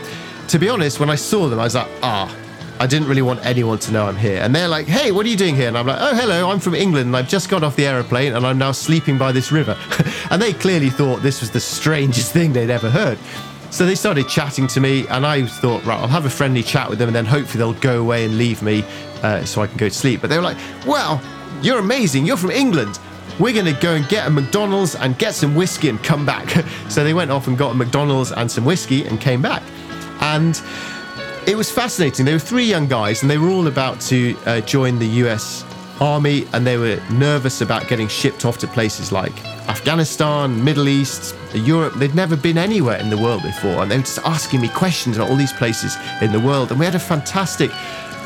to be honest, when I saw them, I was like, ah, I didn't really want anyone to know I'm here. And they're like, hey, what are you doing here? And I'm like, oh, hello, I'm from England and I've just got off the aeroplane and I'm now sleeping by this river. And they clearly thought this was the strangest thing they'd ever heard. So they started chatting to me and I thought, right, I'll have a friendly chat with them and then hopefully they'll go away and leave me uh, so I can go to sleep. But they were like, wow, you're amazing. You're from England. We're going to go and get a McDonald's and get some whiskey and come back. So they went off and got a McDonald's and some whiskey and came back. And it was fascinating. They were three young guys and they were all about to uh, join the U S Army, and they were nervous about getting shipped off to places like Afghanistan, Middle East, Europe. They'd never been anywhere in the world before, and they were just asking me questions about all these places in the world. And we had a fantastic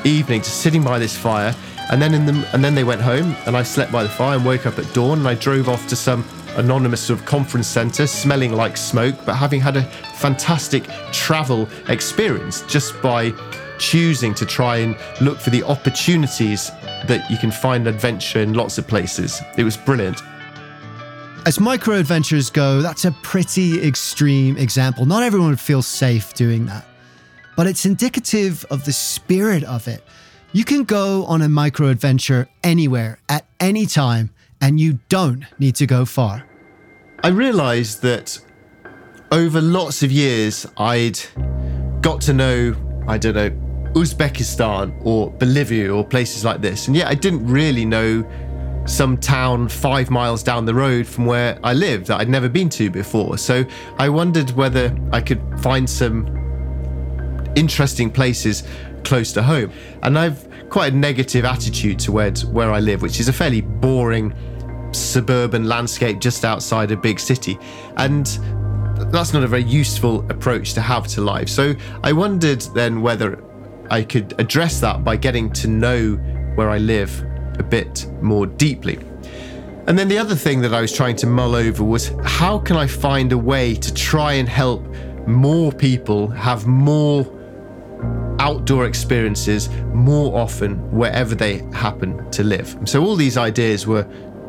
evening just sitting by this fire, and then in the, and then they went home and I slept by the fire and woke up at dawn and I drove off to some anonymous sort of conference centre smelling like smoke, but having had a fantastic travel experience just by choosing to try and look for the opportunities that you can find adventure in lots of places. It was brilliant. As micro-adventures go, that's a pretty extreme example. Not everyone would feel safe doing that, but it's indicative of the spirit of it. You can go on a micro-adventure anywhere, at any time, and you don't need to go far. I realised that over lots of years, I'd got to know, I don't know, Uzbekistan or Bolivia or places like this. And yet I didn't really know some town five miles down the road from where I lived that I'd never been to before. So I wondered whether I could find some interesting places close to home. And I've quite a negative attitude towards where I live, which is a fairly boring suburban landscape just outside a big city. And that's not a very useful approach to have to life. So I wondered then whether I could address that by getting to know where I live a bit more deeply. And then the other thing that I was trying to mull over was, how can I find a way to try and help more people have more outdoor experiences more often wherever they happen to live? So all these ideas were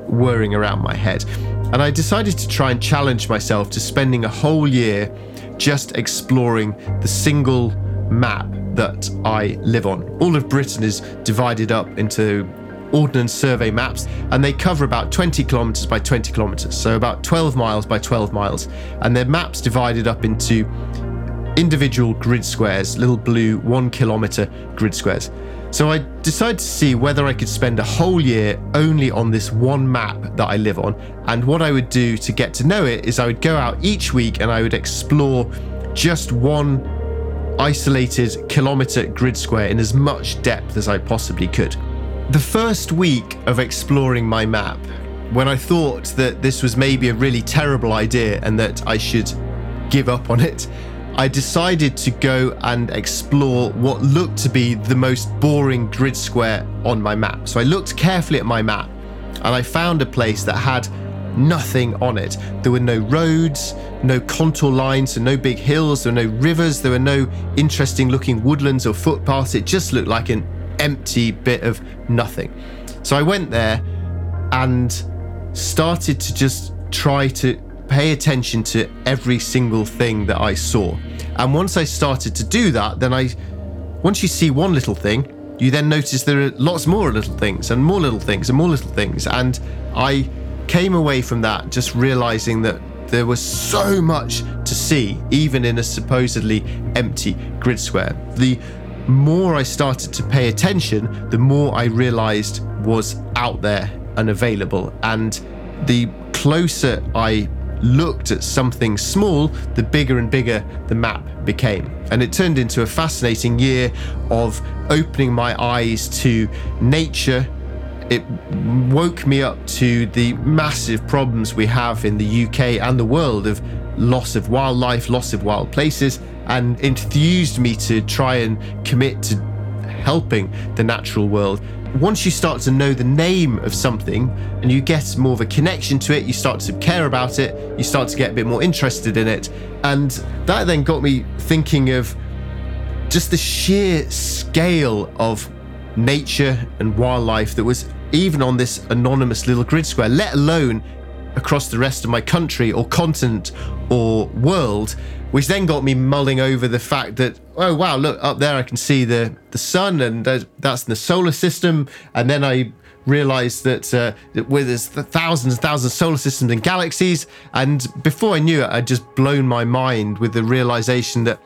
whirring around my head, and I decided to try and challenge myself to spending a whole year just exploring the single map that I live on. All of Britain is divided up into Ordnance Survey maps, and they cover about twenty kilometers by twenty kilometers, so about twelve miles by twelve miles, and their maps divided up into individual grid squares, little blue one kilometer grid squares. So I decided to see whether I could spend a whole year only on this one map that I live on. And what I would do to get to know it is I would go out each week and I would explore just one isolated kilometer grid square in as much depth as I possibly could. The first week of exploring my map, when I thought that this was maybe a really terrible idea and that I should give up on it, I decided to go and explore what looked to be the most boring grid square on my map. So I looked carefully at my map and I found a place that had nothing on it. There were no roads, no contour lines, so no big hills, there were no rivers, there were no interesting looking woodlands or footpaths. It just looked like an empty bit of nothing. So I went there and started to just try to pay attention to every single thing that I saw. And once I started to do that, then I, once you see one little thing, you then notice there are lots more little things and more little things and more little things. And I came away from that just realizing that there was so much to see, even in a supposedly empty grid square. The more I started to pay attention, the more I realized was out there and available. And the closer I looked at something small, the bigger and bigger the map became. And it turned into a fascinating year of opening my eyes to nature. It woke me up to the massive problems we have in the U K and the world of loss of wildlife, loss of wild places, and enthused me to try and commit to helping the natural world. Once you start to know the name of something and you get more of a connection to it, you start to care about it, you start to get a bit more interested in it. And that then got me thinking of just the sheer scale of nature and wildlife that was even on this anonymous little grid square, let alone across the rest of my country or continent or world, which then got me mulling over the fact that, oh wow, look, up there I can see the, the sun, and that's the solar system. And then I realized that, uh, that well, there's thousands and thousands of solar systems and galaxies. And before I knew it, I'd just blown my mind with the realization that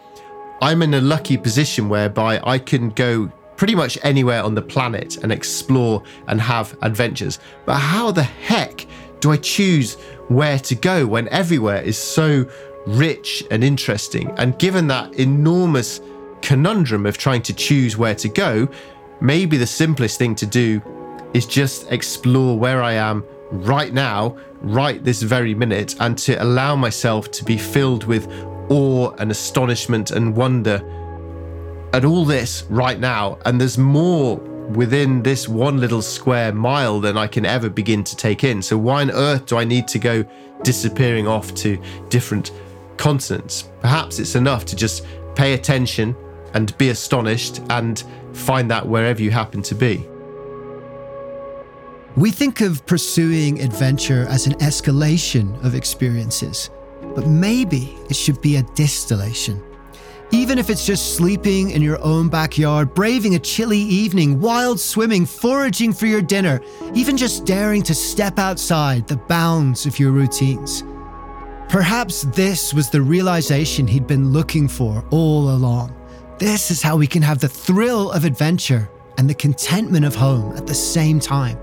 I'm in a lucky position whereby I can go pretty much anywhere on the planet and explore and have adventures. But how the heck do I choose where to go when everywhere is so rich and interesting? And given that enormous conundrum of trying to choose where to go, maybe the simplest thing to do is just explore where I am right now, right this very minute, and to allow myself to be filled with awe and astonishment and wonder at all this right now. And there's more within this one little square mile than I can ever begin to take in. So why on earth do I need to go disappearing off to different continents? Perhaps it's enough to just pay attention and be astonished and find that wherever you happen to be. We think of pursuing adventure as an escalation of experiences, but maybe it should be a distillation. Even if it's just sleeping in your own backyard, braving a chilly evening, wild swimming, foraging for your dinner, even just daring to step outside the bounds of your routines. Perhaps this was the realization he'd been looking for all along. This is how we can have the thrill of adventure and the contentment of home at the same time.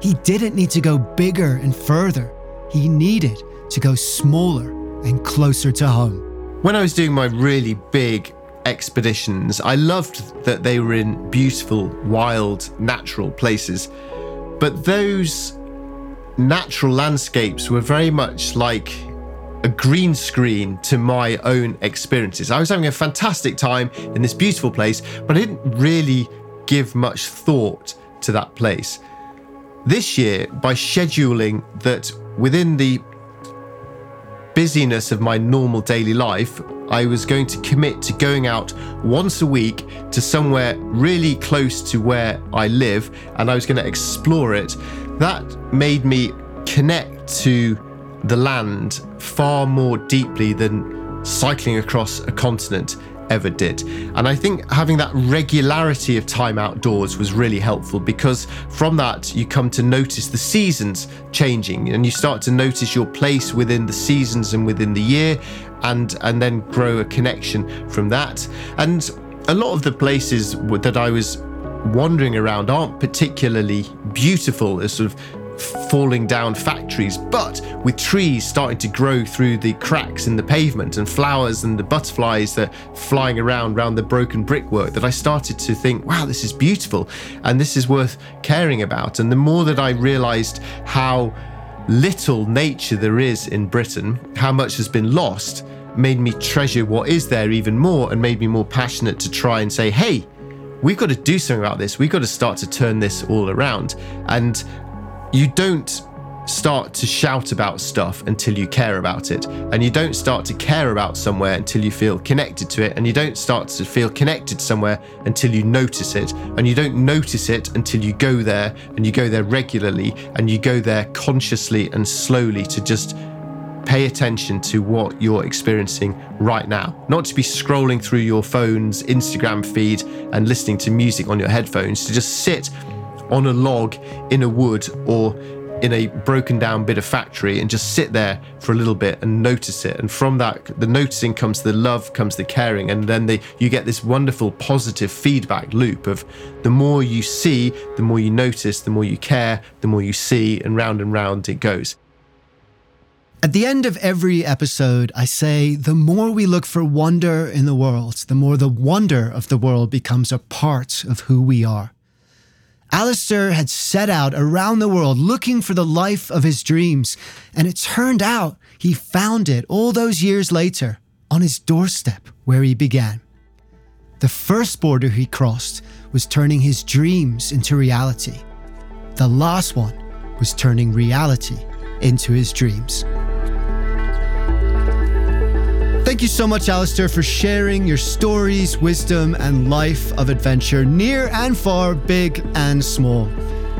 He didn't need to go bigger and further. He needed to go smaller and closer to home. When I was doing my really big expeditions. I loved that they were in beautiful, wild, natural places. But those natural landscapes were very much like a green screen to my own experiences. I was having a fantastic time in this beautiful place, but I didn't really give much thought to that place. This year, by scheduling that within the busyness of my normal daily life, I was going to commit to going out once a week to somewhere really close to where I live, and I was going to explore it. That made me connect to the land far more deeply than cycling across a continent ever did. And I think having that regularity of time outdoors was really helpful, because from that you come to notice the seasons changing, and you start to notice your place within the seasons and within the year, and and then grow a connection from that. And a lot of the places that I was wandering around aren't particularly beautiful, as sort of falling down factories, but with trees starting to grow through the cracks in the pavement, and flowers and the butterflies that flying around around the broken brickwork, that I started to think, wow, this is beautiful and this is worth caring about. And the more that I realized how little nature there is in Britain, how much has been lost, made me treasure what is there even more, and made me more passionate to try and say, hey, we've got to do something about this. We've got to start to turn this all around. And you don't start to shout about stuff until you care about it. And you don't start to care about somewhere until you feel connected to it. And you don't start to feel connected somewhere until you notice it. And you don't notice it until you go there, and you go there regularly, and you go there consciously and slowly to just pay attention to what you're experiencing right now. Not to be scrolling through your phone's Instagram feed and listening to music on your headphones, to just sit on a log in a wood or in a broken down bit of factory and just sit there for a little bit and notice it. And from that, the noticing comes the love, comes the caring, and then the, you get this wonderful positive feedback loop of the more you see, the more you notice, the more you care, the more you see, and round and round it goes. At the end of every episode, I say the more we look for wonder in the world, the more the wonder of the world becomes a part of who we are. Alistair had set out around the world looking for the life of his dreams, and it turned out he found it all those years later on his doorstep where he began. The first border he crossed was turning his dreams into reality. The last one was turning reality into his dreams. Thank you so much, Alistair, for sharing your stories, wisdom, and life of adventure, near and far, big and small.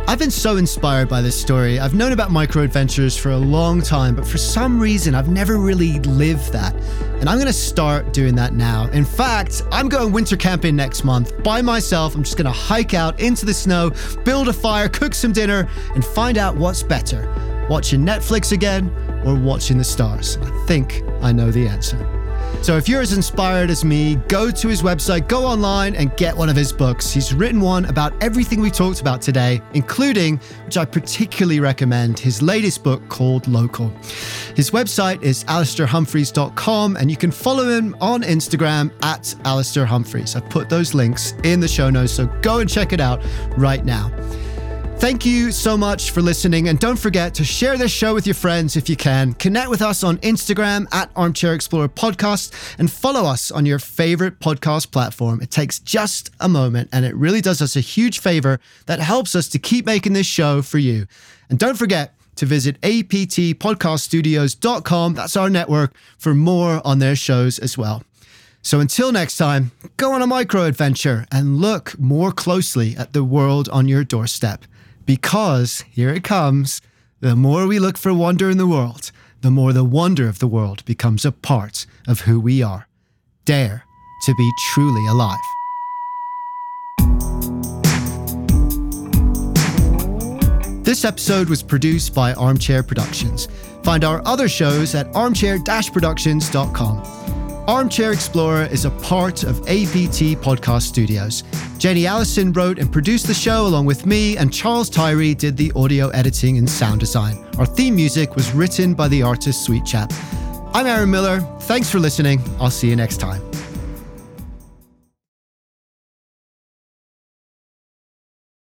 I've been so inspired by this story. I've known about micro-adventures for a long time, but for some reason, I've never really lived that. And I'm going to start doing that now. In fact, I'm going winter camping next month by myself. I'm just going to hike out into the snow, build a fire, cook some dinner, and find out what's better. Watching Netflix again, or watching the stars? I think I know the answer. So if you're as inspired as me, go to his website, go online and get one of his books. He's written one about everything we talked about today, including, which I particularly recommend, his latest book called Local. His website is Alastair Humphreys dot com, and you can follow him on Instagram at Alistair Humphreys. I've put those links in the show notes, so go and check it out right now. Thank you so much for listening, and don't forget to share this show with your friends if you can. Connect with us on Instagram at Armchair Explorer Podcast, and follow us on your favorite podcast platform. It takes just a moment, and it really does us a huge favor that helps us to keep making this show for you. And don't forget to visit A P T podcast studios dot com. That's our network for more on their shows as well. So until next time, go on a micro-adventure and look more closely at the world on your doorstep. Because, here it comes, the more we look for wonder in the world, the more the wonder of the world becomes a part of who we are. Dare to be truly alive. This episode was produced by Armchair Productions. Find our other shows at armchair dash productions dot com. Armchair Explorer is a part of A P T Podcast Studios. Jenny Allison wrote and produced the show along with me, and Charles Tyree did the audio editing and sound design. Our theme music was written by the artist Sweet Chap. I'm Aaron Miller. Thanks for listening. I'll see you next time.